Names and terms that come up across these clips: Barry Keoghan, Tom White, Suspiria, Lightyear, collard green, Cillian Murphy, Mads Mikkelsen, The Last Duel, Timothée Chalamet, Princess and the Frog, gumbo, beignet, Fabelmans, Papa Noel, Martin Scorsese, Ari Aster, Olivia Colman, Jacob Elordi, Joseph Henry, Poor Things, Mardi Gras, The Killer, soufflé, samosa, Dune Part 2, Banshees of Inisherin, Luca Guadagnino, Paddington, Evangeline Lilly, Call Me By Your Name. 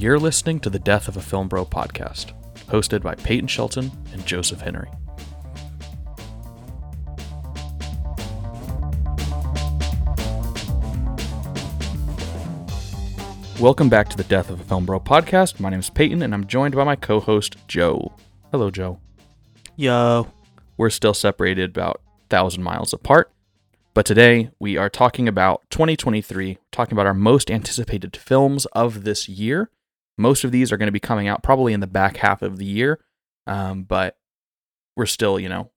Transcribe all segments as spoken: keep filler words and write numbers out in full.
You're listening to the Death of a Film Bro podcast, hosted by Peyton Shelton and Joseph Henry. Welcome back to the Death of a Film Bro podcast. My name is Peyton, and I'm joined by my co-host, Joe. Hello, Joe. Yo. We're still separated about one thousand miles apart. But today, we are talking about twenty twenty-three, talking about our most anticipated films of this year. Most of these are going to be coming out probably in the back half of the year, um, but we're still, you know,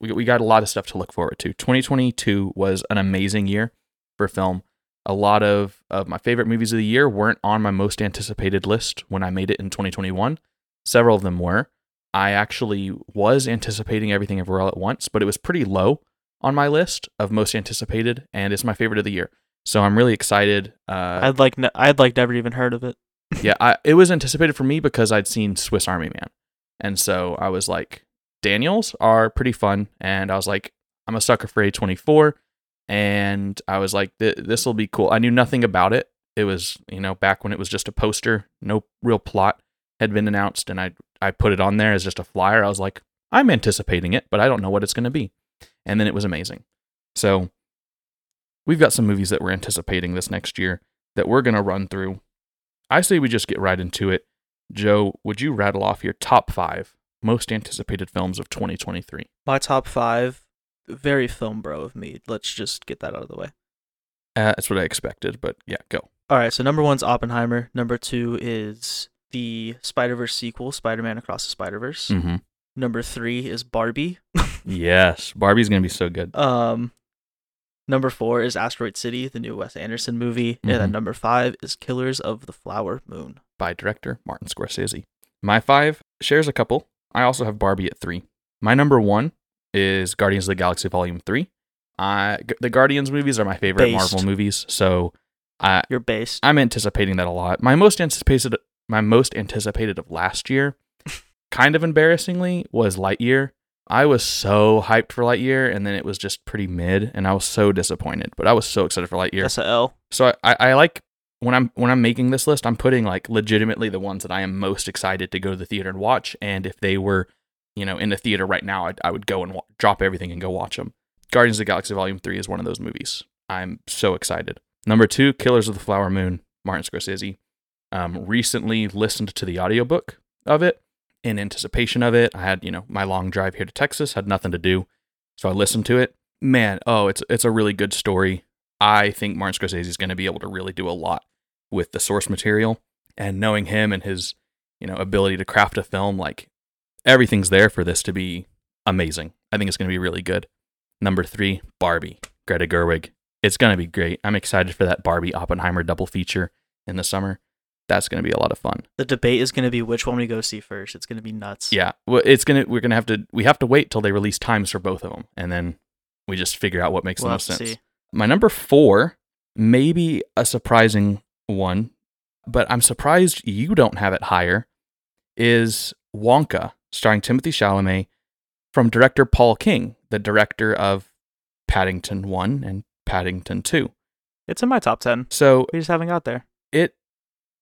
we, we got a lot of stuff to look forward to. twenty twenty-two was an amazing year for film. A lot of, of my favorite movies of the year weren't on my most anticipated list when I made it in twenty twenty-one. Several of them were. I actually was anticipating Everything Everywhere All at Once, but it was pretty low on my list of most anticipated, and it's my favorite of the year. So I'm really excited. Uh, I'd like ne- I'd like never even heard of it. yeah, I, it was anticipated for me because I'd seen Swiss Army Man. And so I was like, Daniels are pretty fun. And I was like, I'm a sucker for A twenty-four. And I was like, this will be cool. I knew nothing about it. It was, you know, back when it was just a poster, no real plot had been announced. And I, I put it on there as just a flyer. I was like, I'm anticipating it, but I don't know what it's going to be. And then it was amazing. So we've got some movies that we're anticipating this next year that we're going to run through. I say we just get right into it. Joe, would you rattle off your top five most anticipated films of twenty twenty-three? My top five, very film bro of me. Let's just get that out of the way. Uh, that's what I expected, but yeah, go. All right, so number one's Oppenheimer. Number two is the Spider-Verse sequel, Spider-Man Across the Spider-Verse. Mm-hmm. Number three is Barbie. Yes, Barbie's going to be so good. Um, number four is Asteroid City, the new Wes Anderson movie. Mm-hmm. And then number five is Killers of the Flower Moon. By director Martin Scorsese. My five shares a couple. I also have Barbie at three. My number one is Guardians of the Galaxy Volume three. Uh, the Guardians movies are my favorite based. Marvel movies, so I, You're based. I'm anticipating that a lot. My most anticipated, my most anticipated of last year, kind of embarrassingly, was Lightyear. I was so hyped for Lightyear, and then it was just pretty mid, and I was so disappointed. But I was so excited for Lightyear. That's a L. So I, I, I like when I'm when I'm making this list, I'm putting like legitimately the ones that I am most excited to go to the theater and watch. And if they were, you know, in the theater right now, I, I would go and wa- drop everything and go watch them. Guardians of the Galaxy Volume three is one of those movies. I'm so excited. Number two, Killers of the Flower Moon, Martin Scorsese. Um, recently listened to the audiobook of it. In anticipation of it, I had, you know, my long drive here to Texas, had nothing to do. So I listened to it. Man, oh, it's it's a really good story. I think Martin Scorsese is going to be able to really do a lot with the source material. And knowing him and his, you know, ability to craft a film, like, everything's there for this to be amazing. I think it's going to be really good. Number three, Barbie, Greta Gerwig. It's going to be great. I'm excited for that Barbie Oppenheimer double feature in the summer. That's going to be a lot of fun. The debate is going to be which one we go see first. It's going to be nuts. Yeah, well, it's going to. We're going to have to. We have to wait till they release times for both of them, and then we just figure out what makes we'll the most sense. See. My number four, maybe a surprising one, but I'm surprised you don't have it higher. Is Wonka, starring Timothée Chalamet, from director Paul King, the director of Paddington One and Paddington Two. It's in my top ten. So we just haven't got there. It.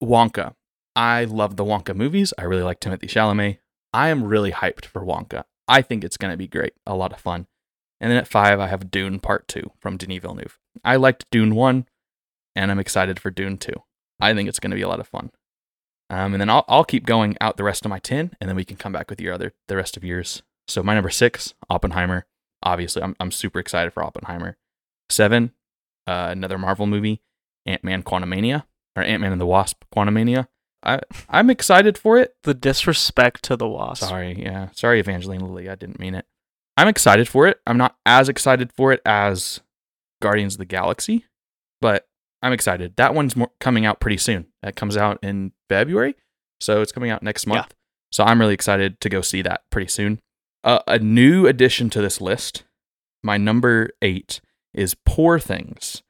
Wonka. I love the Wonka movies. I really like Timothée Chalamet. I am really hyped for Wonka. I think it's going to be great. A lot of fun. And then at five, I have Dune Part two from Denis Villeneuve. I liked Dune one, and I'm excited for Dune two. I think it's going to be a lot of fun. Um, and then I'll, I'll keep going out the rest of my ten, and then we can come back with your other the rest of yours. So my number six, Oppenheimer. Obviously, I'm, I'm super excited for Oppenheimer. Seven, uh, another Marvel movie, Ant-Man Quantumania. Or Ant-Man and the Wasp Quantumania. I, I'm excited for it. The disrespect to the Wasp. Sorry, yeah. Sorry, Evangeline Lilly. I didn't mean it. I'm excited for it. I'm not as excited for it as Guardians of the Galaxy, but I'm excited. That one's more, coming out pretty soon. That comes out in February, so it's coming out next month. Yeah. So I'm really excited to go see that pretty soon. Uh, a new addition to this list, my number eight, is Poor Things.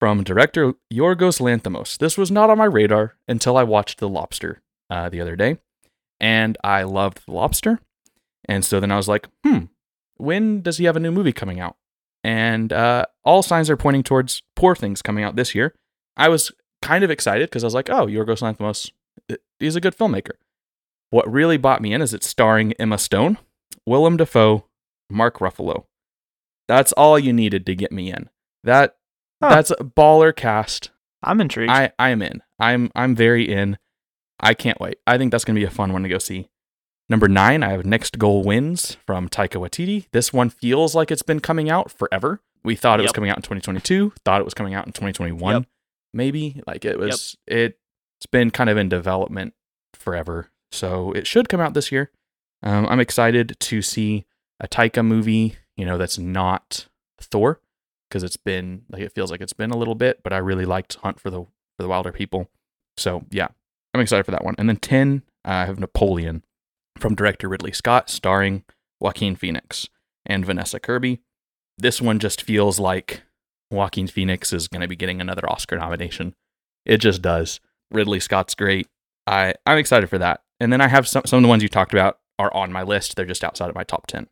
From director Yorgos Lanthimos. This was not on my radar until I watched The Lobster uh, the other day. And I loved The Lobster. And so then I was like, hmm, when does he have a new movie coming out? And uh, all signs are pointing towards Poor Things coming out this year. I was kind of excited because I was like, oh, Yorgos Lanthimos, He's a good filmmaker. What really bought me in is it's starring Emma Stone, Willem Dafoe, Mark Ruffalo. That's all you needed to get me in. That huh. That's a baller cast. I'm intrigued. I am in. I'm I'm very in. I can't wait. I think that's going to be a fun one to go see. Number nine, I have Next Goal Wins from Taika Waititi. This one feels like it's been coming out forever. We thought it yep. was coming out in twenty twenty-two, thought it was coming out in twenty twenty-one, yep. maybe. Like it was, yep. it, it's been kind of in development forever. So it should come out this year. Um, I'm excited to see a Taika movie, you know, that's not Thor, because it's been like, it feels like it's been a little bit, but I really liked Hunt for the, for the Wilder People. So yeah, I'm excited for that one. And then ten, I have Napoleon from director Ridley Scott, starring Joaquin Phoenix and Vanessa Kirby. This one just feels like Joaquin Phoenix is going to be getting another Oscar nomination. It just does. Ridley Scott's great. I, I'm excited for that. And then I have some, some of the ones you talked about are on my list. They're just outside of my top ten.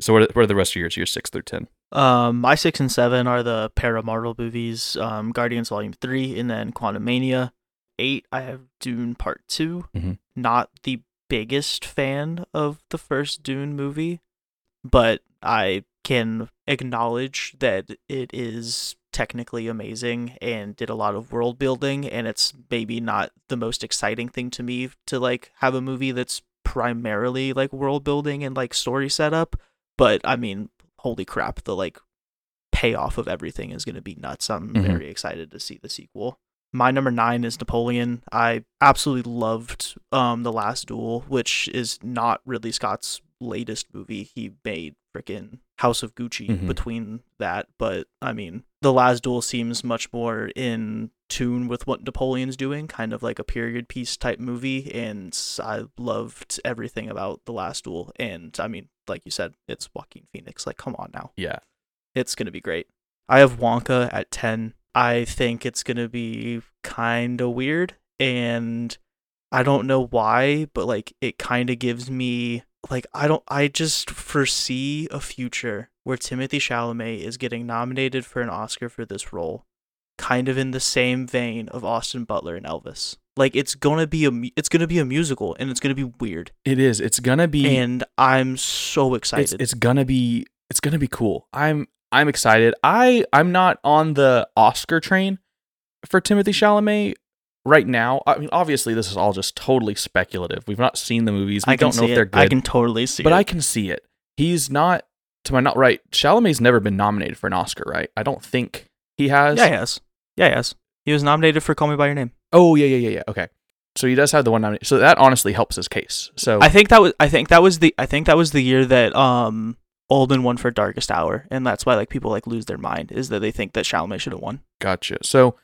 So what are, what are the rest of yours, your six through ten? Um, my six and seven are the Para Marvel movies, um, Guardians Volume three, and then Quantumania. Eight, I have Dune Part two. Mm-hmm. Not the biggest fan of the first Dune movie, but I can acknowledge that it is technically amazing and did a lot of world building, and it's maybe not the most exciting thing to me to like have a movie that's primarily like world building and like story setup, but I mean, holy crap, the like payoff of everything is going to be nuts. I'm mm-hmm. very excited to see the sequel. My number nine is Napoleon. I absolutely loved um The Last Duel, which is not Ridley Scott's latest movie. He made freaking House of Gucci mm-hmm. between that, but I mean, The Last Duel seems much more in tune with what Napoleon's doing, kind of like a period piece type movie, and I loved everything about The Last Duel. And I mean, like you said, it's Joaquin Phoenix. Like, come on now. Yeah. It's going to be great. I have Wonka at ten. I think it's going to be kind of weird, and I don't know why, but like it kind of gives me like I don't I just foresee a future where Timothée Chalamet is getting nominated for an Oscar for this role, kind of in the same vein of Austin Butler and Elvis. Like it's going to be a it's going to be a musical, and it's going to be weird. It is. It's going to be, and I'm so excited. It's, it's going to be it's going to be cool. I'm I'm excited. I I'm not on the Oscar train for Timothée Chalamet right now. I mean, obviously, this is all just totally speculative. We've not seen the movies. We I don't know if it. they're good. I can totally see but it. But I can see it. He's not, to my not right, Chalamet's never been nominated for an Oscar, right? I don't think he has. Yeah, he has. Yeah, he has. He was nominated for Call Me By Your Name. Oh, yeah, yeah, yeah, yeah. Okay. So he does have the one nomination. So that honestly helps his case. So I think that was I think that was the I think that was the year that um Oldman won for Darkest Hour, and that's why like people like lose their mind, is that they think that Chalamet should have won. Gotcha. So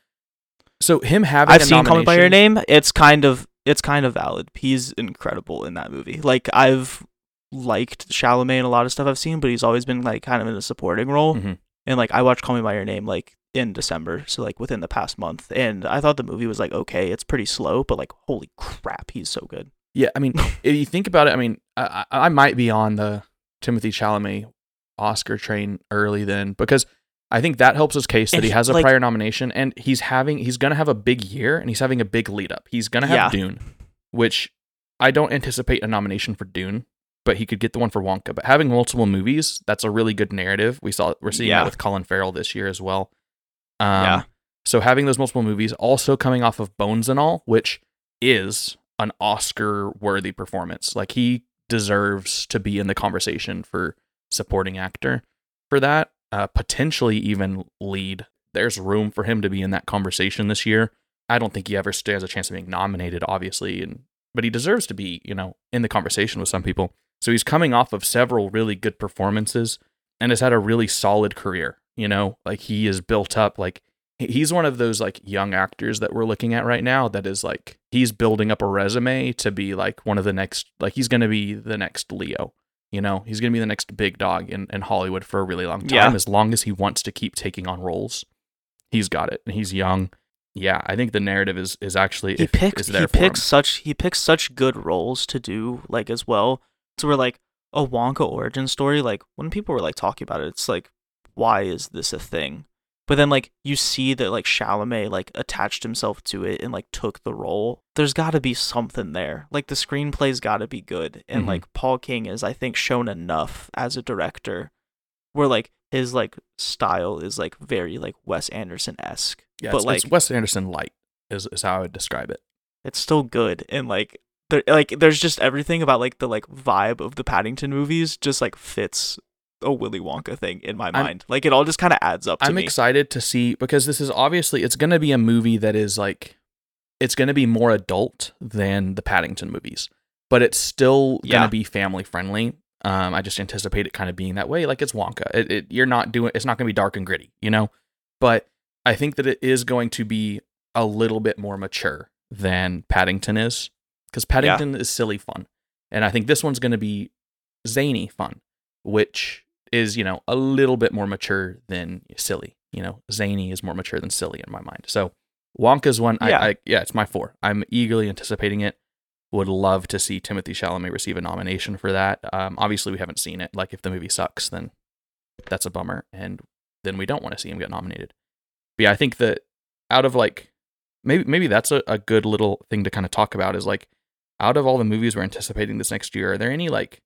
So him having I've a seen Call Me By Your Name, it's kind of it's kind of valid. He's incredible in that movie. Like I've liked Chalamet in a lot of stuff I've seen, but he's always been like kind of in a supporting role. Mm-hmm. And like I watched Call Me By Your Name like in December, so like within the past month, and I thought the movie was like okay, it's pretty slow, but like holy crap, he's so good. Yeah, I mean, if you think about it, I mean, I, I might be on the Timothée Chalamet Oscar train early then, because I think that helps his case that and he has a like, prior nomination, and he's having he's going to have a big year, and he's having a big lead up. He's going to have yeah. Dune, which I don't anticipate a nomination for Dune, but he could get the one for Wonka. But having multiple movies, that's a really good narrative. We saw we're seeing yeah. that with Colin Farrell this year as well. Um, yeah. So having those multiple movies, also coming off of Bones and All, which is an Oscar worthy performance. Like he deserves to be in the conversation for supporting actor for that. Uh, potentially even lead. There's room for him to be in that conversation this year. I don't think he ever stands a chance of being nominated, obviously, and but he deserves to be, you know, in the conversation with some people. So he's coming off of several really good performances and has had a really solid career, you know, like he is built up. Like he's one of those like young actors that we're looking at right now that is like he's building up a resume to be like one of the next, like he's going to be the next Leo. You know, he's going to be the next big dog in, in Hollywood for a really long time. Yeah. As long as he wants to keep taking on roles, he's got it. And he's young. Yeah, I think the narrative is is actually he if, picks, is there he for picks him. such he picks such good roles to do like as well. So we're like a Wonka origin story. Like when people were like talking about it, it's like, why is this a thing? But then, like, you see that, like, Chalamet, like, attached himself to it and, like, took the role. There's got to be something there. Like, the screenplay's got to be good. And, mm-hmm. like, Paul King is, I think, shown enough as a director where, like, his, like, style is, like, very, like, Wes Anderson-esque. Yeah, but, it's, like, it's Wes Anderson light is, is how I would describe it. It's still good. And, like, there, like, there's just everything about, like, the, like, vibe of the Paddington movies just, like, fits a Willy Wonka thing in my mind. I'm, like, it all just kind of adds up to I'm me. I'm excited to see, because this is obviously, it's going to be a movie that is, like, it's going to be more adult than the Paddington movies, but it's still yeah. going to be family friendly. Um, I just anticipate it kind of being that way. Like, it's Wonka. It, it, you're not doing, it's not going to be dark and gritty, you know? But I think that it is going to be a little bit more mature than Paddington is, because Paddington yeah. is silly fun. And I think this one's going to be zany fun, which is, you know, a little bit more mature than silly. You know, zany is more mature than silly in my mind. So Wonka's one, yeah, I, I, yeah it's my four. I'm eagerly anticipating it. Would love to see Timothée Chalamet receive a nomination for that. Um, obviously, we haven't seen it. Like, if the movie sucks, then that's a bummer, and then we don't want to see him get nominated. But yeah, I think that out of, like, maybe maybe that's a, a good little thing to kind of talk about is, like, out of all the movies we're anticipating this next year, are there any, like,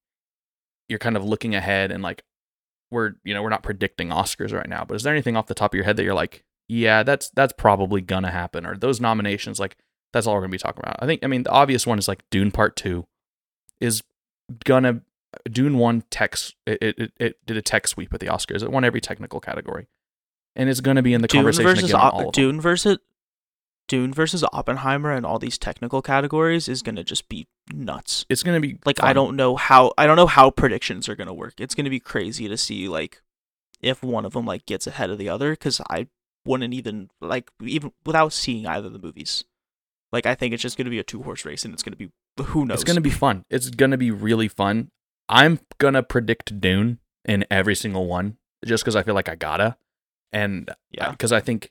you're kind of looking ahead and, like, we're, you know, we're not predicting Oscars right now, but is there anything off the top of your head that you're like, yeah, that's, that's probably gonna happen, or those nominations, like, that's all we're gonna be talking about? I think, I mean, the obvious one is, like, Dune Part two is gonna, Dune one text, it, it, it did a tech sweep at the Oscars. It won every technical category, and it's gonna be in the Dune conversation versus again. Op- all of Dune them. versus Dune versus Oppenheimer and all these technical categories is gonna just be nuts. It's gonna be like fun. I don't know how I don't know how predictions are gonna work. It's gonna be crazy to see, like, if one of them, like, gets ahead of the other, because I wouldn't even, like, even without seeing either of the movies. Like, I think it's just gonna be a two horse race, and it's gonna be, who knows. It's gonna be fun. It's gonna be really fun. I'm gonna predict Dune in every single one just because I feel like I gotta, and yeah, because I think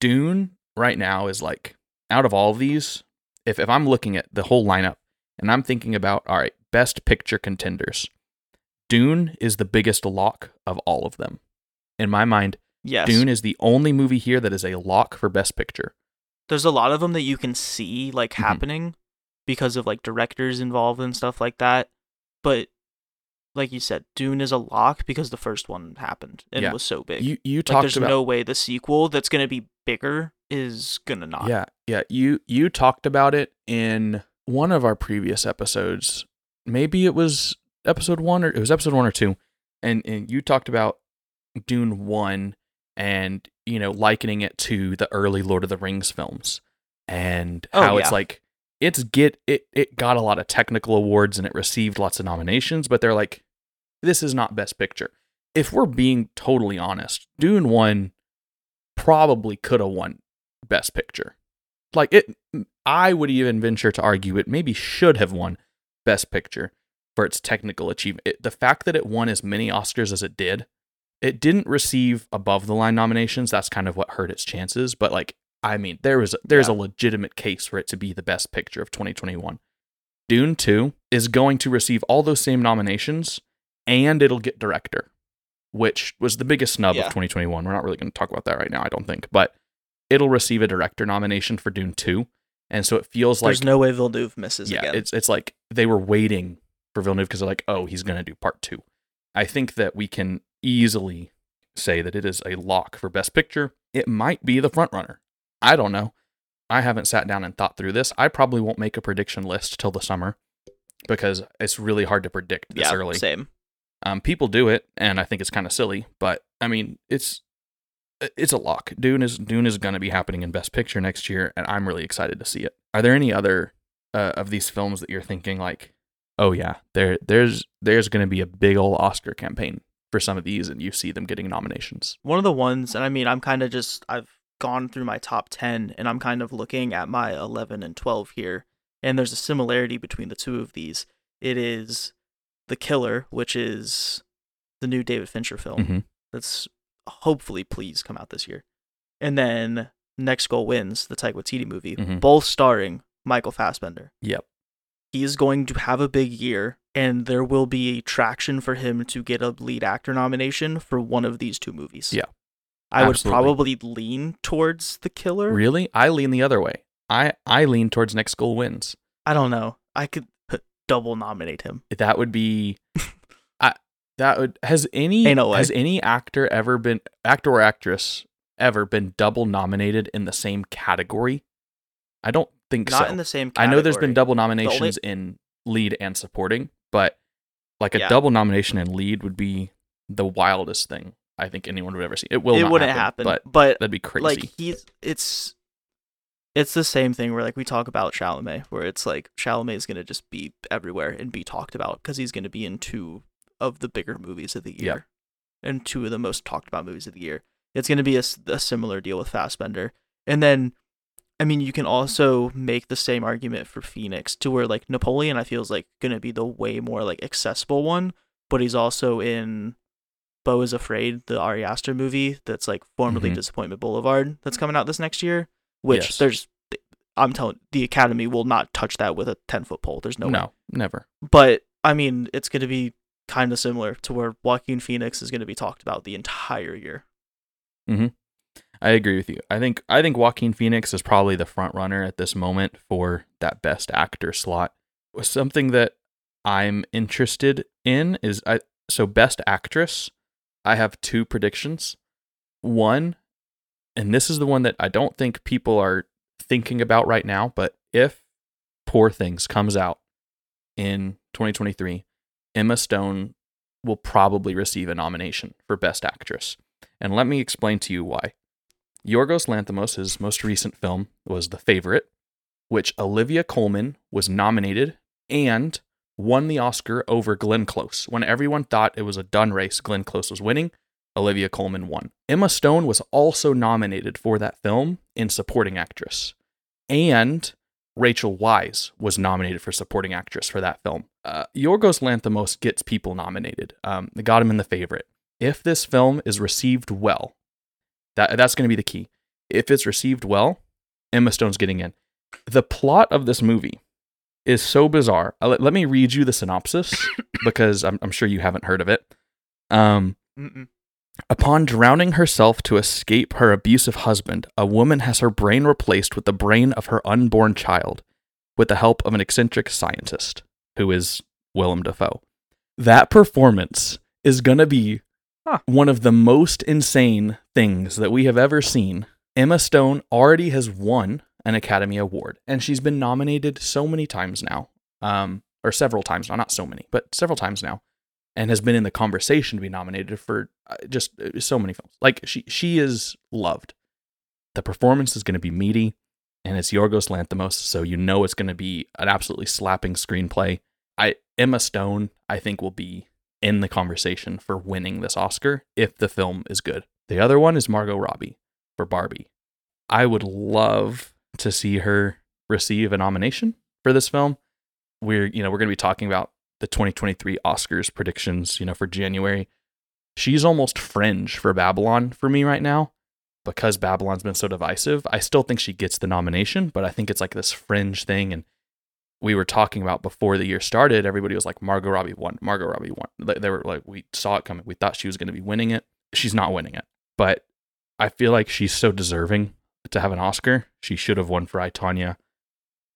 Dune right now is, like, out of all of these, if, if I'm looking at the whole lineup and I'm thinking about, all right, best picture contenders, Dune is the biggest lock of all of them. In my mind, yes. Dune is the only movie here that is a lock for best picture. There's a lot of them that you can see, like, mm-hmm. happening because of, like, directors involved and stuff like that. But like you said, Dune is a lock because the first one happened and yeah. was so big. You, you talked like, there's about... no way the sequel that's going to be bigger is gonna not. Yeah, yeah. You you talked about it in one of our previous episodes. Maybe it was episode one or it was episode one or two, and and you talked about Dune one and, you know, likening it to the early Lord of the Rings films and how oh, yeah. it's like it's get it it got a lot of technical awards and it received lots of nominations, but they're like, this is not Best Picture. If we're being totally honest, Dune one probably could have won Best Picture. Like, it, I would even venture to argue it maybe should have won Best Picture for its technical achievement. It, the fact that it won as many Oscars as it did, it didn't receive above the line nominations. That's kind of what hurt its chances. But, like, I mean, there was there's yeah. a legitimate case for it to be the Best Picture of twenty twenty-one. Dune two is going to receive all those same nominations, and it'll get director, which was the biggest snub yeah. of twenty twenty-one. We're not really going to talk about that right now, I don't think, but it'll receive a director nomination for Dune two. And so it feels like... there's no way Villeneuve misses yeah, again. Yeah, it's, it's like they were waiting for Villeneuve because they're like, oh, he's going to do part two. I think that we can easily say that it is a lock for Best Picture. It might be the frontrunner. I don't know. I haven't sat down and thought through this. I probably won't make a prediction list till the summer because it's really hard to predict this yeah, early. Yeah, same. Um, people do it, and I think it's kind of silly, but, I mean, it's... It's a lock. Dune is Dune is going to be happening in Best Picture next year, and I'm really excited to see it. Are there any other uh, of these films that you're thinking, like, oh yeah, there there's there's going to be a big old Oscar campaign for some of these, and you see them getting nominations? One of the ones, and I mean, I'm kind of just I've gone through my top ten, and I'm kind of looking at my eleven and twelve here, and there's a similarity between the two of these. It is The Killer, which is the new David Fincher film. Mm-hmm. That's hopefully please come out this year. And then Next Goal Wins, the Taika Waititi movie, mm-hmm. both starring Michael Fassbender. Yep. He is going to have a big year, and there will be traction for him to get a lead actor nomination for one of these two movies. Yeah. I Absolutely. would probably lean towards the killer. Really? I lean the other way. I, I lean towards Next Goal Wins. I don't know. I could double nominate him. That would be... I, that would has any no has any actor ever been actor or actress ever been double nominated in the same category? I don't think Not so. Not in the same category. I know there's been double nominations only... in lead and supporting, but like a yeah. double nomination in lead would be the wildest thing I think anyone would ever see. It will. It not wouldn't happen, happen but, but that'd be crazy. Like he's, it's, it's the same thing where like we talk about Chalamet, where it's like Chalamet is going to just be everywhere and be talked about because he's going to be in two of the bigger movies of the year, yeah. and two of the most talked about movies of the year. It's going to be a, a similar deal with Fassbender, and then, I mean, you can also make the same argument for Phoenix to where like Napoleon, I feel is like going to be the way more like accessible one, but he's also in Beau is Afraid, the Ari Aster movie that's like formerly mm-hmm. Disappointment Boulevard that's coming out this next year, which yes. there's, I'm telling the Academy will not touch that with a ten foot pole. There's no, no, way. Never. But I mean, it's going to be kind of similar to where Joaquin Phoenix is going to be talked about the entire year. Mm-hmm. I agree with you. I think, I think Joaquin Phoenix is probably the front runner at this moment for that best actor slot. Something that I'm interested in is I, so best actress, I have two predictions. One, and this is the one that I don't think people are thinking about right now, but if Poor Things comes out in twenty twenty-three, Emma Stone will probably receive a nomination for Best Actress. And let me explain to you why. Yorgos Lanthimos' most recent film was The Favorite, which Olivia Colman was nominated and won the Oscar over Glenn Close. When everyone thought it was a done race, Glenn Close was winning, Olivia Colman won. Emma Stone was also nominated for that film in Supporting Actress. And Rachel Weisz was nominated for Supporting Actress for that film. Uh, Yorgos Lanthimos gets people nominated. Um, they got him in The Favorite. If this film is received well, that that's going to be the key. If it's received well, Emma Stone's getting in. The plot of this movie is so bizarre. Let me read you the synopsis because I'm, I'm sure you haven't heard of it. Um, Upon drowning herself to escape her abusive husband, a woman has her brain replaced with the brain of her unborn child with the help of an eccentric scientist, who is Willem Dafoe. That performance is going to be huh. one of the most insane things that we have ever seen. Emma Stone already has won an Academy Award, and she's been nominated so many times now, um, or several times now, not so many, but several times now, and has been in the conversation to be nominated for just so many films. Like, she she is loved. The performance is going to be meaty, and it's Yorgos Lanthimos, so you know it's going to be an absolutely slapping screenplay. I Emma Stone, I think, will be in the conversation for winning this Oscar if the film is good. The other one is Margot Robbie for Barbie. I would love to see her receive a nomination for this film. We're, you know, we're going to be talking about the twenty twenty-three Oscars predictions, you know, for January. She's almost fringe for Babylon for me right now because Babylon's been so divisive. I still think she gets the nomination, but I think it's like this fringe thing. And we were talking about before the year started, everybody was like, Margot Robbie won, Margot Robbie won. They were like, we saw it coming. We thought she was going to be winning it. She's not winning it, but I feel like she's so deserving to have an Oscar. She should have won for I, Tonya.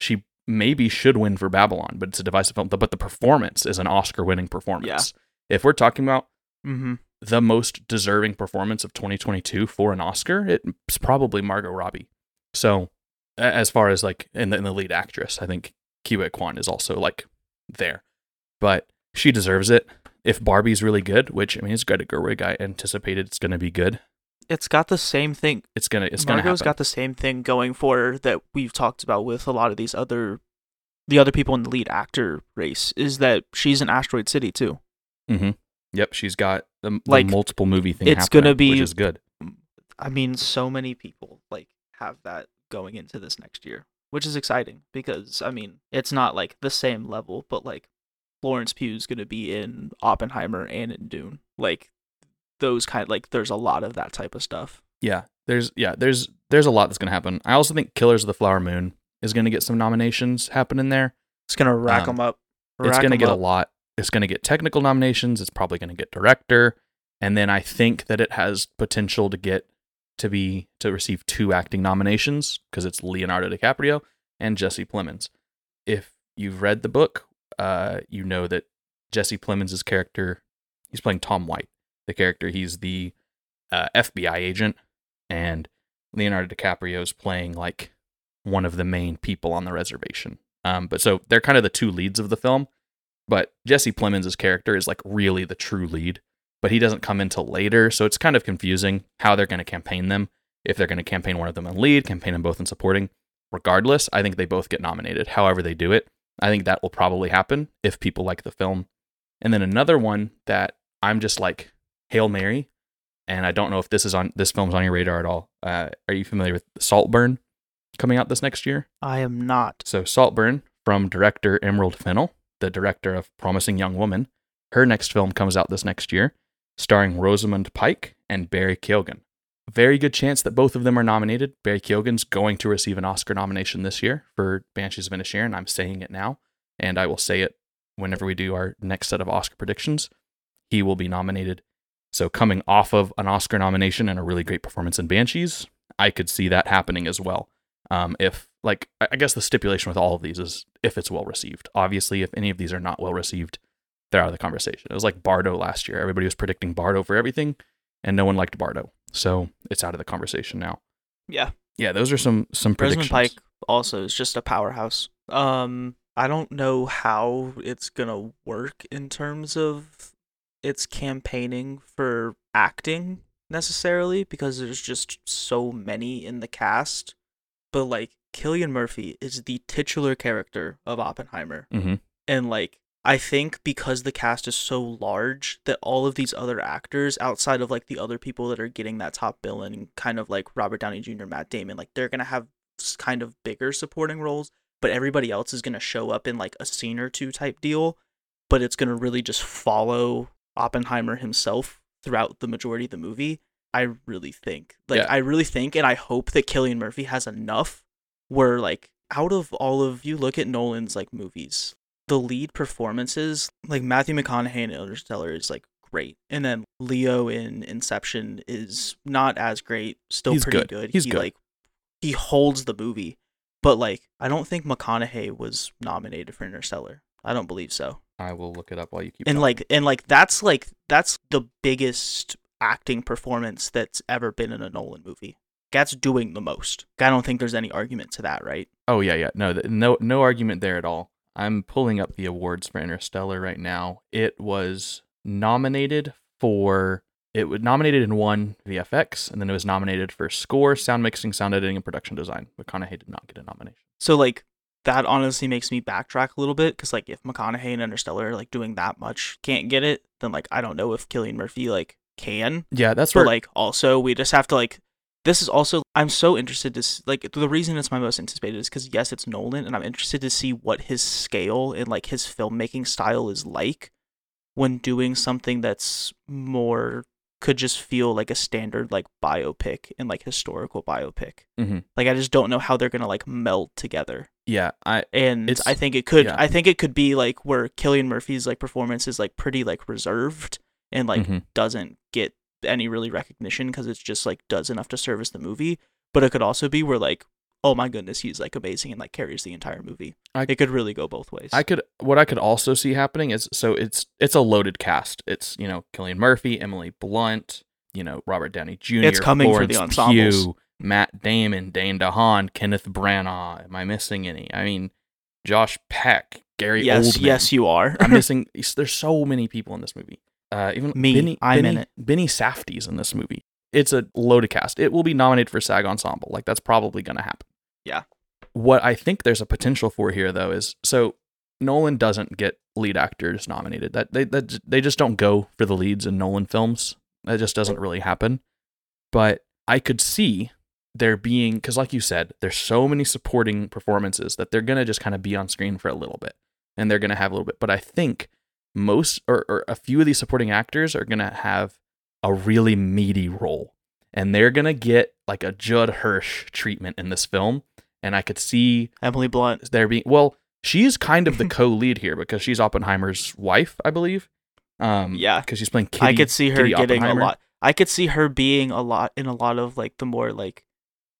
She maybe should win for Babylon, but it's a divisive film. But the performance is an Oscar-winning performance. Yeah. If we're talking about mm-hmm. the most deserving performance of twenty twenty-two for an Oscar, it's probably Margot Robbie. So as far as like in the, in the lead actress, I think Kiwi Kwan is also like there, but she deserves it. If Barbie's really good, which I mean, it's Greta Gerwig. I anticipated it's going to be good. It's got the same thing. It's gonna. It's gonna happen. Margot's got the same thing going for her that we've talked about with a lot of these other, the other people in the lead actor race. Is that she's in Asteroid City too? Mm-hmm. Yep, she's got the, like, the multiple movie thing. It's gonna be, which is good. I mean, so many people like have that going into this next year, which is exciting because I mean, it's not like the same level, but like Florence Pugh's gonna be in Oppenheimer and in Dune, like. Those kind like there's a lot of that type of stuff. Yeah, there's yeah there's there's a lot that's gonna happen. I also think Killers of the Flower Moon is gonna get some nominations happening there. It's gonna rack um, them up. Rack it's gonna get up. a lot. It's gonna get technical nominations. It's probably gonna get director, and then I think that it has potential to get to be to receive two acting nominations because it's Leonardo DiCaprio and Jesse Plemons. If you've read the book, uh, you know that Jesse Plemons' character, he's playing Tom White, the character. He's the uh, F B I agent, and Leonardo DiCaprio is playing like one of the main people on the reservation. Um, but so they're kind of the two leads of the film. But Jesse Plemons' character is like really the true lead, but he doesn't come until later. So it's kind of confusing how they're going to campaign them. If they're going to campaign one of them in lead, campaign them both in supporting. Regardless, I think they both get nominated, however they do it. I think that will probably happen if people like the film. And then another one that I'm just like, Hail Mary. And I don't know if this is on this film's on your radar at all. Uh, are you familiar with Saltburn coming out this next year? I am not. So Saltburn from director Emerald Fennell, the director of Promising Young Woman. Her next film comes out this next year, starring Rosamund Pike and Barry Keoghan. Very good chance that both of them are nominated. Barry Keoghan's going to receive an Oscar nomination this year for Banshees of Inisherin. I'm saying it now, and I will say it whenever we do our next set of Oscar predictions. He will be nominated. So coming off of an Oscar nomination and a really great performance in Banshees, I could see that happening as well. Um, if like, I guess the stipulation with all of these is if it's well received. Obviously, if any of these are not well received, they're out of the conversation. It was like Bardo last year. Everybody was predicting Bardo for everything, and no one liked Bardo. So it's out of the conversation now. Yeah. Yeah, those are some some predictions. Rosamund Pike also is just a powerhouse. Um, I don't know how it's going to work in terms of its campaigning for acting necessarily, because there's just so many in the cast. But like, Cillian Murphy is the titular character of Oppenheimer. Mm-hmm. And like, I think because the cast is so large that all of these other actors outside of like the other people that are getting that top bill and kind of like Robert Downey Junior, Matt Damon, like they're going to have kind of bigger supporting roles, but everybody else is going to show up in like a scene or two type deal, but it's going to really just follow Oppenheimer himself throughout the majority of the movie. I really think like, yeah. I really think, and I hope that Cillian Murphy has enough where like out of all of you look at Nolan's like movies, the lead performances, like Matthew McConaughey in Interstellar is like great, and then Leo in Inception is not as great, still he's pretty good. good. He's he, good. Like he holds the movie, but like I don't think McConaughey was nominated for Interstellar. I don't believe so. I will look it up while you keep. And talking. like and like that's like that's the biggest acting performance that's ever been in a Nolan movie. That's doing the most. I don't think there's any argument to that, right? Oh yeah, yeah. No, no, no argument there at all. I'm pulling up the awards for Interstellar right now. It was nominated for, it was nominated in one V F X, and then it was nominated for score, sound mixing, sound editing, and production design. McConaughey did not get a nomination. So, like, that honestly makes me backtrack a little bit, because, like, if McConaughey and Interstellar are, like, doing that much, can't get it, then, like, I don't know if Cillian Murphy, like, can. Yeah, that's where... But, like, also, we just have to, like... This is also, I'm so interested to, like, the reason it's my most anticipated is because, yes, it's Nolan, and I'm interested to see what his scale and, like, his filmmaking style is like when doing something that's more, could just feel like a standard, like, biopic and, like, historical biopic. Mm-hmm. Like, I just don't know how they're going to, like, meld together. Yeah. I And I think it could, yeah. I think it could be, like, where Cillian Murphy's, like, performance is, like, pretty, like, reserved and, like, mm-hmm. doesn't get any really recognition because it's just like does enough to service the movie, but it could also be where like, oh my goodness, he's like amazing and like carries the entire movie. I, it could really go both ways. I could what I could also see happening is so it's it's a loaded cast. It's, you know, Cillian Murphy, Emily Blunt, you know, Robert Downey Junior, it's coming Florence for the ensembles. Pugh, Matt Damon, Dane DeHaan, Kenneth Branagh. Am I missing any? I mean, Josh Peck, Gary yes, Oldman. Yes, you are. I'm missing. There's so many people in this movie. Uh, even Me, Benny, I'm Benny, in it. Benny Safdie's in this movie. It's a loaded cast. It will be nominated for SAG Ensemble. Like, that's probably going to happen. Yeah. What I think there's a potential for here, though, is so Nolan doesn't get lead actors nominated. That they that they just don't go for the leads in Nolan films. That just doesn't really happen. But I could see there being, because like you said, there's so many supporting performances that they're going to just kind of be on screen for a little bit, and they're going to have a little bit. But I think most or, or a few of these supporting actors are going to have a really meaty role, and they're going to get like a Judd Hirsch treatment in this film. And I could see Emily Blunt there being, well, she's kind of the co-lead here because she's Oppenheimer's wife, I believe. Um, yeah. Cause she's playing Kitty. I could see her Kitty getting a lot. I could see her being a lot in a lot of like the more like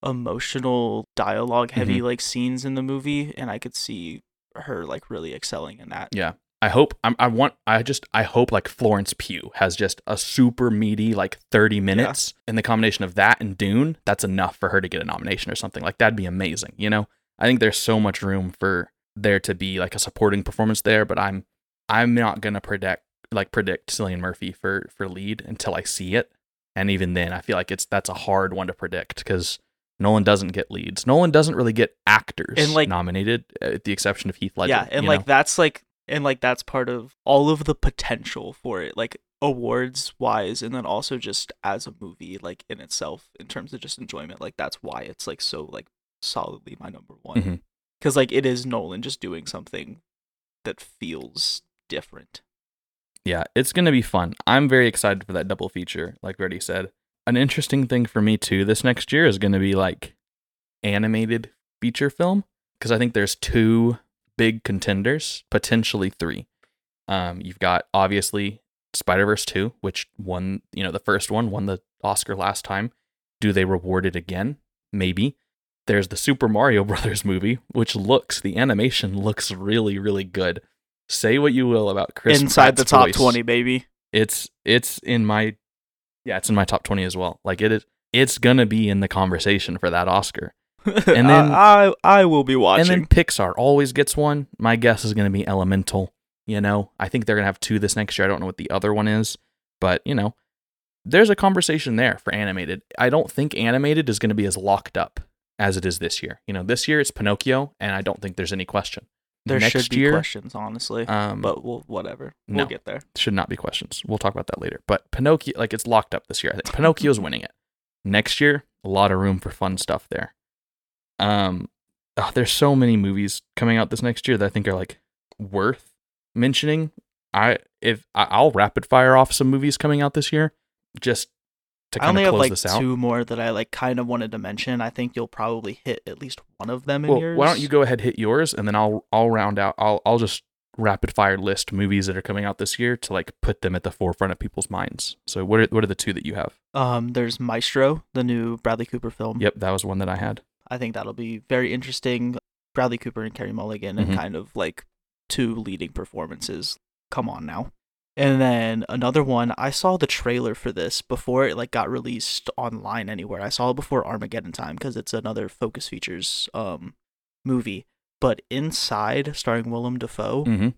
emotional dialogue heavy mm-hmm. like scenes in the movie, and I could see her like really excelling in that. Yeah. I hope I'm, I want I just I hope like Florence Pugh has just a super meaty like thirty minutes yeah. and the combination of that and Dune, that's enough for her to get a nomination or something. Like that'd be amazing, you know? I think there's so much room for there to be like a supporting performance there, but I'm I'm not going to predict like predict Cillian Murphy for for lead until I see it. And even then, I feel like it's that's a hard one to predict cuz Nolan doesn't get leads. Nolan doesn't really get actors and, like, nominated, at the exception of Heath Ledger. Yeah, and like know? that's like And, like, that's part of all of the potential for it, like, awards-wise, and then also just as a movie, like, in itself, in terms of just enjoyment. Like, that's why it's, like, so, like, solidly my number one. Because, mm-hmm. like, it is Nolan just doing something that feels different. Yeah, it's going to be fun. I'm very excited for that double feature, like Reddy said. An interesting thing for me, too, this next year is going to be, like, animated feature film. Because I think there's two big contenders, potentially three. Um, you've got obviously Spider-Verse two, which won, you know, the first one won the Oscar last time. Do they reward it again? Maybe. There's the Super Mario Brothers movie, which looks, the animation looks really, really good. Say what you will about Chris Inside Pratt's the top voice. twenty, baby. It's it's in my yeah, it's in my top twenty as well. Like it is, it's gonna be in the conversation for that Oscar. And then I, I I will be watching. And then Pixar always gets one. My guess is going to be Elemental. You know, I think they're going to have two this next year. I don't know what the other one is, but you know, there's a conversation there for animated. I don't think animated is going to be as locked up as it is this year. You know, this year it's Pinocchio, and I don't think there's any question. There next should be year, questions, honestly. Um, but we'll whatever. We'll no, get there. Should not be questions. We'll talk about that later. But Pinocchio, like it's locked up this year. I think Pinocchio's winning it. Next year, a lot of room for fun stuff there. Um, oh, there's so many movies coming out this next year that I think are like worth mentioning. I if I'll rapid fire off some movies coming out this year, just to kind of close this out. I only have like two more that I like kind of wanted to mention. I think you'll probably hit at least one of them in well, yours. Why don't you go ahead hit yours, and then I'll I'll round out. I'll I'll just rapid fire list movies that are coming out this year to like put them at the forefront of people's minds. So what are what are the two that you have? Um, there's Maestro, the new Bradley Cooper film. Yep, that was one that I had. I think that'll be very interesting. Bradley Cooper and Carey Mulligan and mm-hmm. kind of like two leading performances. Come on now. And then another one, I saw the trailer for this before it like got released online anywhere. I saw it before Armageddon Time because it's another Focus Features um, movie. But Inside, starring Willem Dafoe, mm-hmm.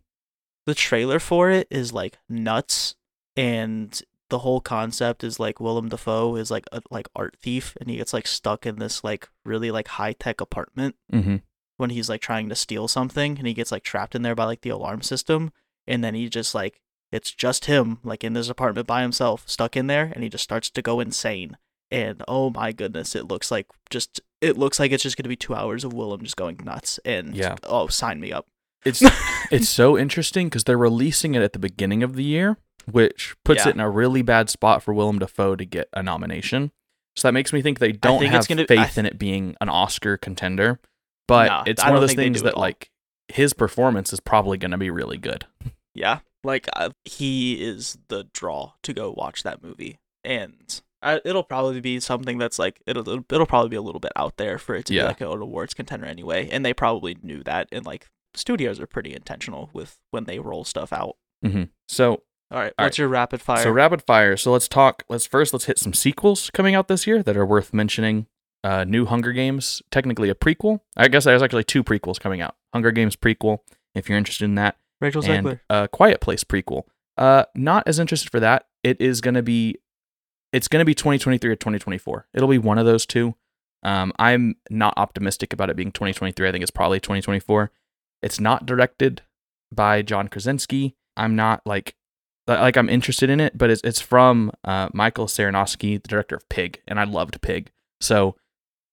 the trailer for it is like nuts. And the whole concept is like Willem Dafoe is like a like art thief, and he gets like stuck in this like really like high tech apartment mm-hmm. when he's like trying to steal something, and he gets like trapped in there by like the alarm system, and then he just like it's just him like in this apartment by himself stuck in there, and he just starts to go insane. And oh my goodness, it looks like just it looks like it's just gonna be two hours of Willem just going nuts. And yeah, oh sign me up. It's it's so interesting because they're releasing it at the beginning of the year, which puts yeah. it in a really bad spot for Willem Dafoe to get a nomination. So that makes me think they don't think have gonna, faith th- in it being an Oscar contender. But nah, it's one of those things that, like, his performance is probably going to be really good. Yeah. Like, uh, he is the draw to go watch that movie. And uh, it'll probably be something that's, like, it'll it'll probably be a little bit out there for it to yeah. be, like, an awards contender anyway. And they probably knew that. And, like, studios are pretty intentional with when they roll stuff out. Mm-hmm. So... All right, what's All right. your rapid fire? So rapid fire. So let's talk, let's first, let's hit some sequels coming out this year that are worth mentioning. Uh, new Hunger Games, technically a prequel. I guess there's actually two prequels coming out. Hunger Games prequel, if you're interested in that. Rachel Zegler. And uh, Quiet Place prequel. Uh, not as interested for that. It is going to be, it's going to be twenty twenty-three or twenty twenty-four. It'll be one of those two. Um, I'm not optimistic about it being twenty twenty-three. I think it's probably twenty twenty-four. It's not directed by John Krasinski. I'm not like, Like I'm interested in it, but it's it's from uh, Michael Ceranosky, the director of Pig, and I loved Pig, so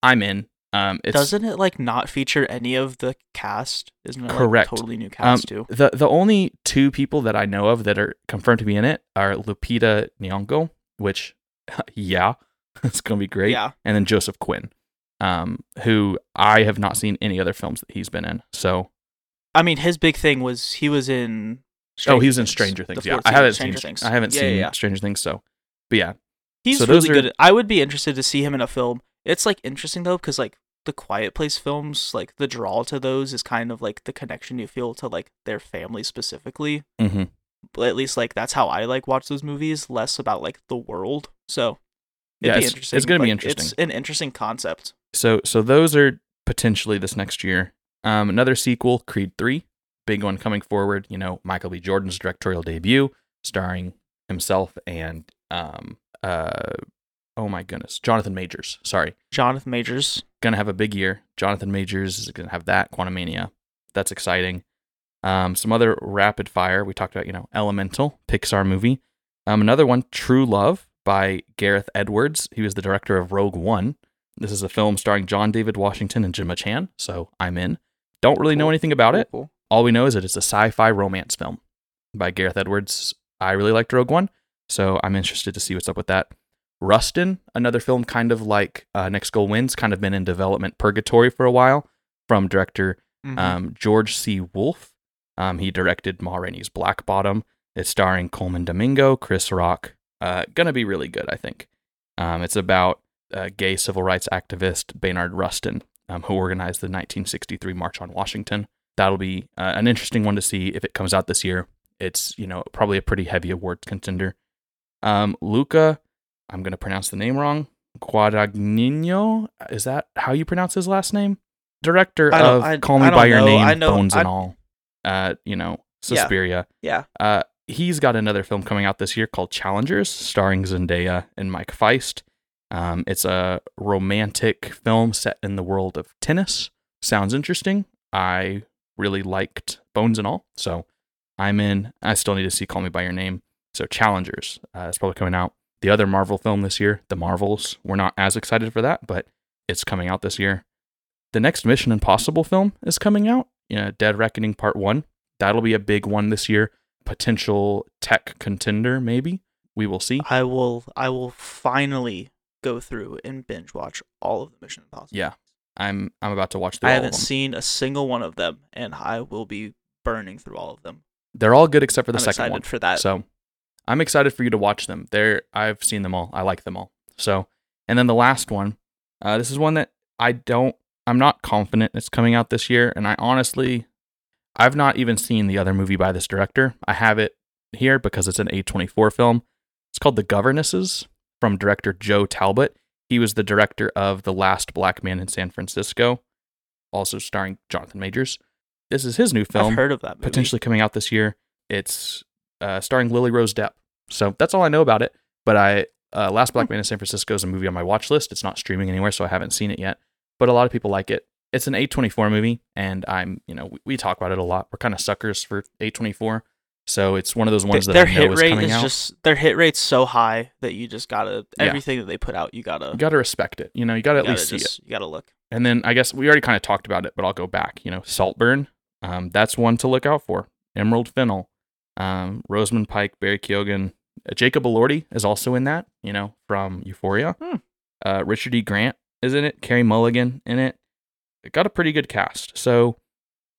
I'm in. Um, it's, Doesn't it like not feature any of the cast? Isn't it correct? Like, totally new cast um, too. The the only two people that I know of that are confirmed to be in it are Lupita Nyong'o, which yeah, it's gonna be great. Yeah, and then Joseph Quinn, um, who I have not seen any other films that he's been in. So, I mean, his big thing was he was in. Stranger oh, he was in Stranger Things. Things. Yeah, I haven't Stranger seen. Things. I haven't yeah, seen yeah, yeah. Stranger Things. So, but yeah, He's so really are... good. At, I would be interested to see him in a film. It's like interesting though, because like the Quiet Place films, like the draw to those is kind of like the connection you feel to like their family specifically. Mm-hmm. But at least like that's how I like watch those movies, less about like the world. So it'd yeah, be it's, interesting. It's gonna like, be interesting. It's an interesting concept. So so those are potentially this next year. Um, another sequel, Creed three, big one coming forward. You know, Michael B. Jordan's directorial debut, starring himself and um uh oh my goodness, Jonathan Majors. Sorry, Jonathan Majors gonna have a big year. Jonathan Majors is gonna have that Quantumania. That's exciting. Um, some other rapid fire. We talked about, you know, Elemental, Pixar movie. Um, another one, True Love by Gareth Edwards. He was the director of Rogue One. This is a film starring John David Washington and Gemma Chan. So I'm in. Don't really cool. know anything about cool, it. Cool. All we know is that it's a sci-fi romance film by Gareth Edwards. I really liked Rogue One, so I'm interested to see what's up with that. Rustin, another film kind of like uh, Next Goal Wins, kind of been in development purgatory for a while, from director mm-hmm. um, George C. Wolfe. Um, he directed Ma Rainey's Black Bottom. It's starring Coleman Domingo, Chris Rock. Uh, gonna be really good, I think. Um, it's about uh, gay civil rights activist Baynard Rustin, um, who organized the nineteen sixty-three March on Washington. That'll be uh, an interesting one to see if it comes out this year. It's, you know, probably a pretty heavy award contender. Um, Luca, I'm going to pronounce the name wrong. Guadagnino, is that how you pronounce his last name? Director of I, Call Me By Your Name, know, Bones I, and All. Uh, you know, Suspiria. Yeah. yeah. Uh, he's got another film coming out this year called Challengers, starring Zendaya and Mike Feist. Um, it's a romantic film set in the world of tennis. Sounds interesting. I really liked Bones and All, so I'm in. I still need to see Call Me By Your Name. So Challengers, uh, it's probably coming out. The other Marvel film this year, The Marvels, we're not as excited for that, but it's coming out this year. The next Mission Impossible film is coming out, you know, Dead Reckoning Part one. That'll be a big one this year. Potential tech contender, maybe. We will see. I will I will finally go through and binge watch all of the Mission Impossible. Yeah, I'm I'm about to watch through I all of them. I haven't seen a single one of them, and I will be burning through all of them. They're all good except for the I'm second one. I'm excited for that. So I'm excited for you to watch them. They're, I've seen them all. I like them all. So, and then the last one, uh, this is one that I don't, I'm not confident it's coming out this year. And I honestly, I've not even seen the other movie by this director. I have it here because it's an A twenty-four film. It's called The Governesses, from director Joe Talbot. He was the director of The Last Black Man in San Francisco, also starring Jonathan Majors. This is his new film. I've heard of that movie. Potentially coming out this year. It's uh, starring Lily Rose Depp. So that's all I know about it. But I uh, Last Black Man in San Francisco is a movie on my watch list. It's not streaming anywhere, so I haven't seen it yet. But a lot of people like it. It's an A twenty-four movie, and I'm you know we, we talk about it a lot. We're kind of suckers for A twenty-four, so it's one of those ones they, that I know is coming out. Their hit rate is just their hit rate's so high that you just gotta everything yeah. that they put out. You gotta you gotta respect it. You know you gotta at you gotta least just, see it. You gotta look. And then I guess we already kind of talked about it, but I'll go back. You know, Saltburn. Um, that's one to look out for. Emerald Fennell, um, Rosamund Pike, Barry Keoghan, uh, Jacob Elordi is also in that, you know, from Euphoria. Hmm. Uh, Richard E. Grant is in it. Carey Mulligan in it. It got a pretty good cast. So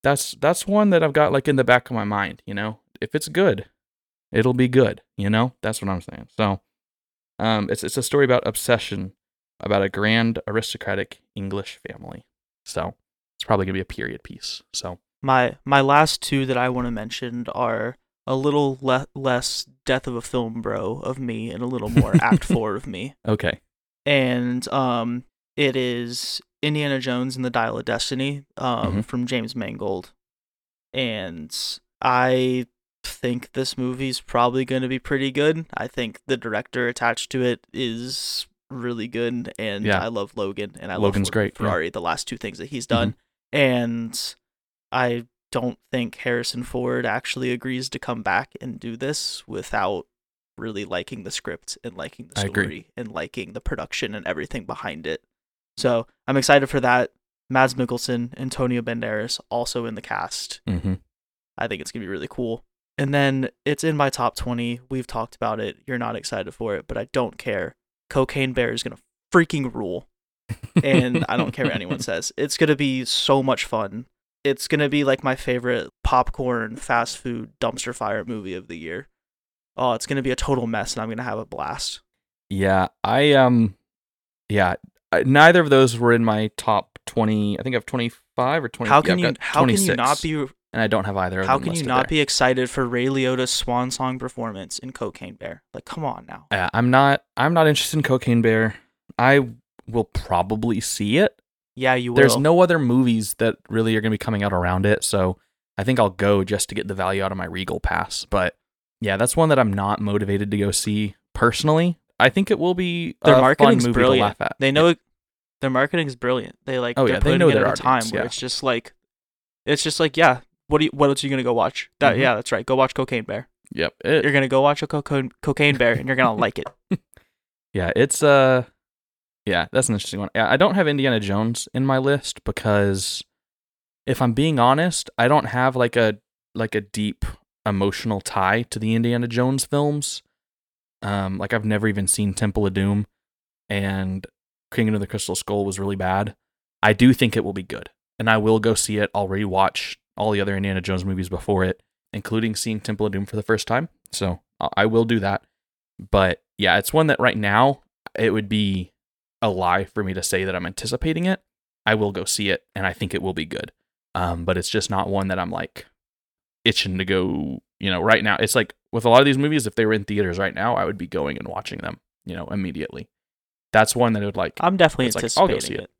that's that's one that I've got like in the back of my mind, you know. If it's good, it'll be good, you know. That's what I'm saying. So um, it's it's a story about obsession, about a grand aristocratic English family. So it's probably gonna be a period piece. So. My my last two that I want to mention are a little le- less death of a film bro of me and a little more act four of me. Okay. And um, it is Indiana Jones and the Dial of Destiny um, mm-hmm. from James Mangold. And I think this movie's probably going to be pretty good. I think the director attached to it is really good. And yeah. I love Logan. And I Logan's love great. Ferrari, yeah. the last two things that he's done. Mm-hmm. And I don't think Harrison Ford actually agrees to come back and do this without really liking the script and liking the story and liking the production and everything behind it. So I'm excited for that. Mads Mikkelsen, Antonio Banderas also in the cast. Mm-hmm. I think it's going to be really cool. And then it's in my top twenty. We've talked about it. You're not excited for it, but I don't care. Cocaine Bear is going to freaking rule. And I don't care what anyone says. It's going to be so much fun. It's going to be like my favorite popcorn, fast food, dumpster fire movie of the year. Oh, it's going to be a total mess, and I'm going to have a blast. Yeah, I um, yeah, neither of those were in my top twenty. I think I have twenty-five or twenty. How can yeah, you? How can you not be? And I don't have either. How of them can you not be excited for Ray Liotta's swan song performance in Cocaine Bear? Like, come on now. Yeah, I'm not. I'm not interested in Cocaine Bear. I will probably see it. Yeah, you will. There's no other movies that really are going to be coming out around it, so I think I'll go just to get the value out of my Regal pass. But yeah, that's one that I'm not motivated to go see personally. I think it will be their a fun movie brilliant. to laugh at. They know yeah. it, their marketing's brilliant. They like oh, they're yeah, putting they know it their at audience, a time yeah. where it's just like it's just like yeah. What do you, what else are you gonna go watch? That mm-hmm. yeah, that's right. Go watch Cocaine Bear. Yep, it, you're gonna go watch a cocaine Cocaine Bear, and you're gonna like it. Yeah, it's uh, yeah, that's an interesting one. I don't have Indiana Jones in my list because, if I'm being honest, I don't have like a like a deep emotional tie to the Indiana Jones films. Um, like I've never even seen Temple of Doom, and Kingdom of the Crystal Skull was really bad. I do think it will be good, and I will go see it. I'll rewatch all the other Indiana Jones movies before it, including seeing Temple of Doom for the first time. So I will do that. But yeah, it's one that right now it would be a lie for me to say that I'm anticipating it. I will go see it, and I think it will be good. Um, but it's just not one that I'm like itching to go, you know, right now. It's like with a lot of these movies, if they were in theaters right now, I would be going and watching them, you know, immediately. That's one that I would like. I'm definitely anticipating like, I'll go see it. it.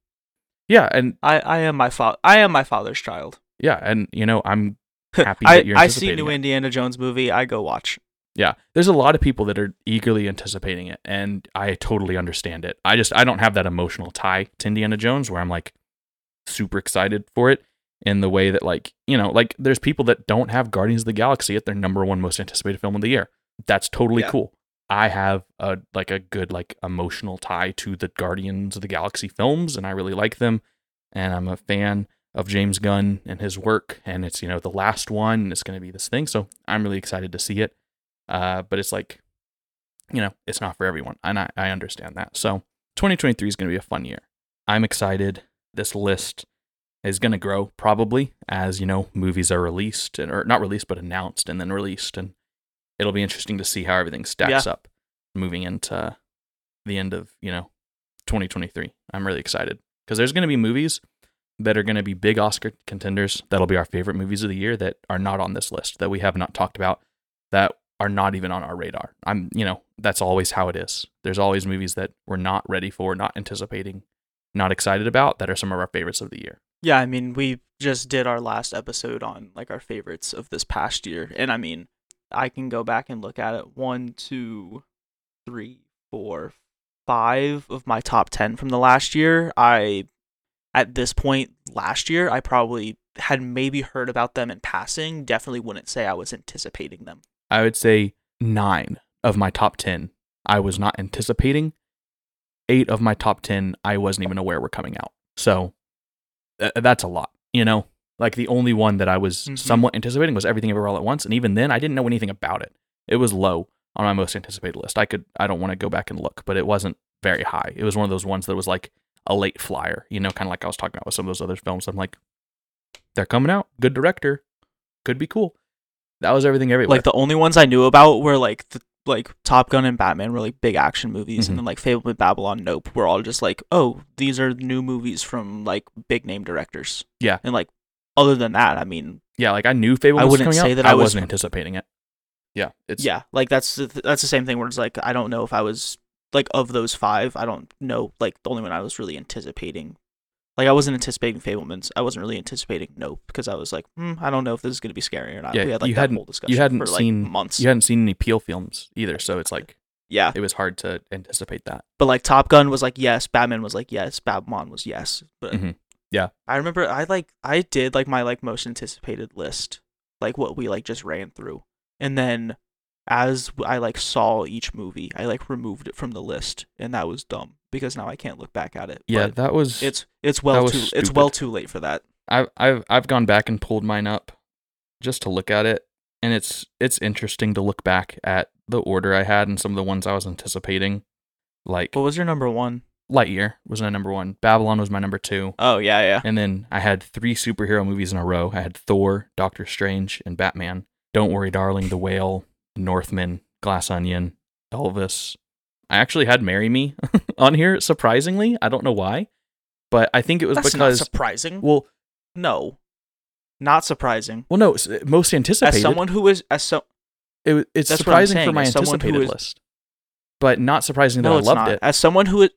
Yeah, and I, I am my fa- I am my father's child. Yeah, and, you know, I'm happy that you're I, anticipating I see new it. Indiana Jones movie, I go watch. Yeah, there's a lot of people that are eagerly anticipating it, and I totally understand it. I just, I don't have that emotional tie to Indiana Jones where I'm, like, super excited for it in the way that, like, you know, like, there's people that don't have Guardians of the Galaxy at their number one most anticipated film of the year. That's totally yeah. cool. I have, a like, a good, like, emotional tie to the Guardians of the Galaxy films, and I really like them, and I'm a fan of James Gunn and his work, and it's, you know, the last one, and it's going to be this thing, so I'm really excited to see it, uh, but it's like, you know, it's not for everyone, and I, I understand that, so twenty twenty-three is going to be a fun year. I'm excited. This list is going to grow, probably, as, you know, movies are released, and, or not released, but announced, and then released, and it'll be interesting to see how everything stacks yeah. up, moving into the end of, you know, twenty twenty-three. I'm really excited, because there's going to be movies that are going to be big Oscar contenders. That'll be our favorite movies of the year that are not on this list, that we have not talked about, that are not even on our radar. I'm, you know, that's always how it is. There's always movies that we're not ready for, not anticipating, not excited about, that are some of our favorites of the year. Yeah, I mean, we just did our last episode on like our favorites of this past year. And I mean, I can go back and look at it. One, two, three, four, five of my top ten from the last year. I... At this point last year, I probably had maybe heard about them in passing. Definitely wouldn't say I was anticipating them. I would say nine of my top ten, I was not anticipating. Eight of my top ten, I wasn't even aware were coming out. So th- that's a lot, you know? Like the only one that I was mm-hmm. somewhat anticipating was Everything Everywhere All at Once. And even then, I didn't know anything about it. It was low on my most anticipated list. I could, I don't want to go back and look, but it wasn't very high. It was one of those ones that was like a late flyer, you know, kind of like I was talking about with some of those other films. I'm like, they're coming out. Good director. Could be cool. That was Everything Everywhere. Like the only ones I knew about were like the, like Top Gun and Batman were like big action movies. Mm-hmm. And then like Fable and Babylon, Nope, were all just like, oh, these are new movies from like big name directors. Yeah. And like other than that, I mean. Yeah, like I knew Fable was coming out. I wouldn't say that I, I was, wasn't anticipating it. Yeah. It's Yeah, like that's the th- that's the same thing where it's like, I don't know if I was. Like, of those five, I don't know, like, the only one I was really anticipating. Like, I wasn't anticipating Fabelmans. I wasn't really anticipating Nope, because I was like, hmm, I don't know if this is going to be scary or not. Yeah, we had, like, you that hadn't, whole discussion you hadn't for, seen, like, months. You hadn't seen any Peele films either, so it's, like, yeah, it was hard to anticipate that. But, like, Top Gun was, like, yes. Batman was, like, yes. Babylon was, yes. But mm-hmm. Yeah. I remember I, like, I did, like, my, like, most anticipated list, like, what we, like, just ran through. And then as I like saw each movie, I like removed it from the list, and that was dumb because now I can't look back at it. Yeah, but that was it's it's well too stupid. It's well too late for that. I I've I've gone back and pulled mine up just to look at it, and it's it's interesting to look back at the order I had and some of the ones I was anticipating. Like, what was your number one? Lightyear was my number one. Babylon was my number two. Oh yeah, yeah. And then I had three superhero movies in a row. I had Thor, Doctor Strange, and Batman. Don't Worry, Darling, The Whale, Northman, Glass Onion, Elvis, I actually had Marry Me on here, surprisingly. I don't know why, but I think it was That's because... That's not surprising. Well... No. Not surprising. Well, no, most anticipated. As someone who is... as so, it, It's surprising saying, for my anticipated is, list, but not surprising no, that I loved not. it. As someone who is...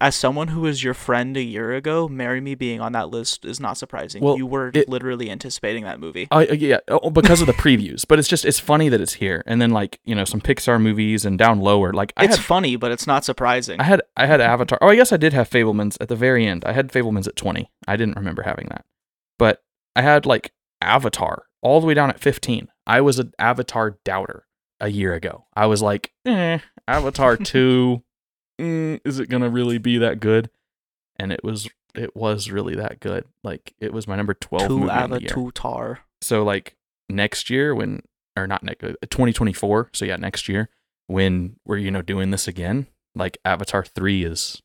As someone who was your friend a year ago, Marry Me being on that list is not surprising. Well, you were it, literally anticipating that movie. Uh, yeah, because of the previews. But it's just, it's funny that it's here. And then, like, you know, some Pixar movies and down lower. Like, I It's had, funny, but it's not surprising. I had I had Avatar. Oh, I guess I did have Fabelmans at the very end. I had Fabelmans at twenty. I didn't remember having that. But I had, like, Avatar all the way down at fifteen. I was an Avatar doubter a year ago. I was like, eh, Avatar two... Mm, is it gonna really be that good? And it was it was really that good. Like, it was my number twelve two movie out of two tar. So, like, next year when or not next twenty twenty-four, so yeah, next year when we're, you know, doing this again, like, Avatar three is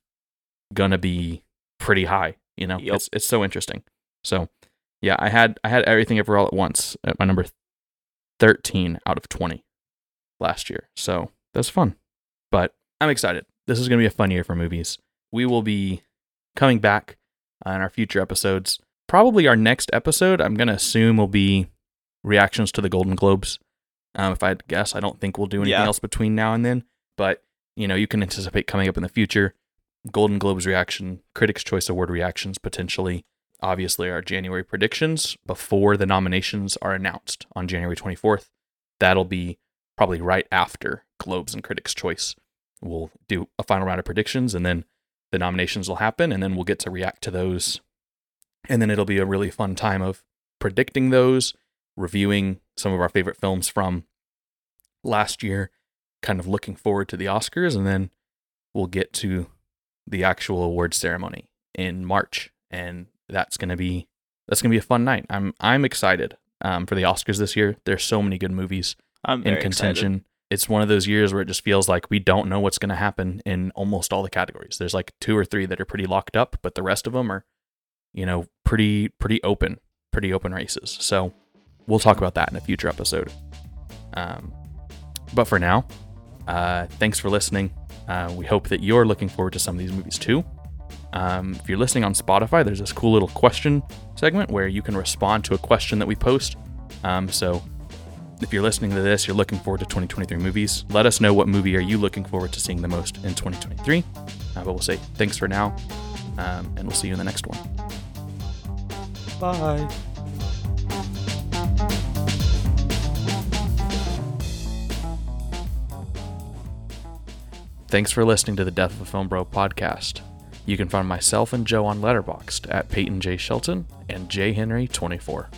gonna be pretty high, you know. Yep. It's it's so interesting. So yeah, I had I had Everything Everywhere All at Once at my number thirteen out of twenty last year. So that's fun. But I'm excited. This is going to be a fun year for movies. We will be coming back uh, in our future episodes. Probably our next episode, I'm going to assume, will be reactions to the Golden Globes. Um, if I had to guess, I don't think we'll do anything yeah. else between now and then. But, you know, you can anticipate coming up in the future. Golden Globes reaction, Critics' Choice Award reactions, potentially. Obviously, our January predictions before the nominations are announced on January twenty-fourth. That'll be probably right after Globes and Critics' Choice. We'll do a final round of predictions, and then the nominations will happen, and then we'll get to react to those. And then it'll be a really fun time of predicting those, reviewing some of our favorite films from last year, kind of looking forward to the Oscars, and then we'll get to the actual award ceremony in March. And that's going to be that's going to be a fun night. I'm I'm excited um, for the Oscars this year. There's so many good movies I'm in contention. Excited. It's one of those years where it just feels like we don't know what's going to happen in almost all the categories. There's like two or three that are pretty locked up, but the rest of them are, you know, pretty, pretty open, pretty open races. So we'll talk about that in a future episode. Um, but for now, uh, thanks for listening. Uh, we hope that you're looking forward to some of these movies too. Um, if you're listening on Spotify, there's this cool little question segment where you can respond to a question that we post. Um, so If you're listening to this, you're looking forward to twenty twenty-three movies. Let us know what movie are you looking forward to seeing the most in twenty twenty-three. Uh, but we'll say thanks for now, um, and we'll see you in the next one. Bye. Thanks for listening to the Death of a Film Bro podcast. You can find myself and Joe on Letterboxd at Peyton J. Shelton and J Henry twenty-four.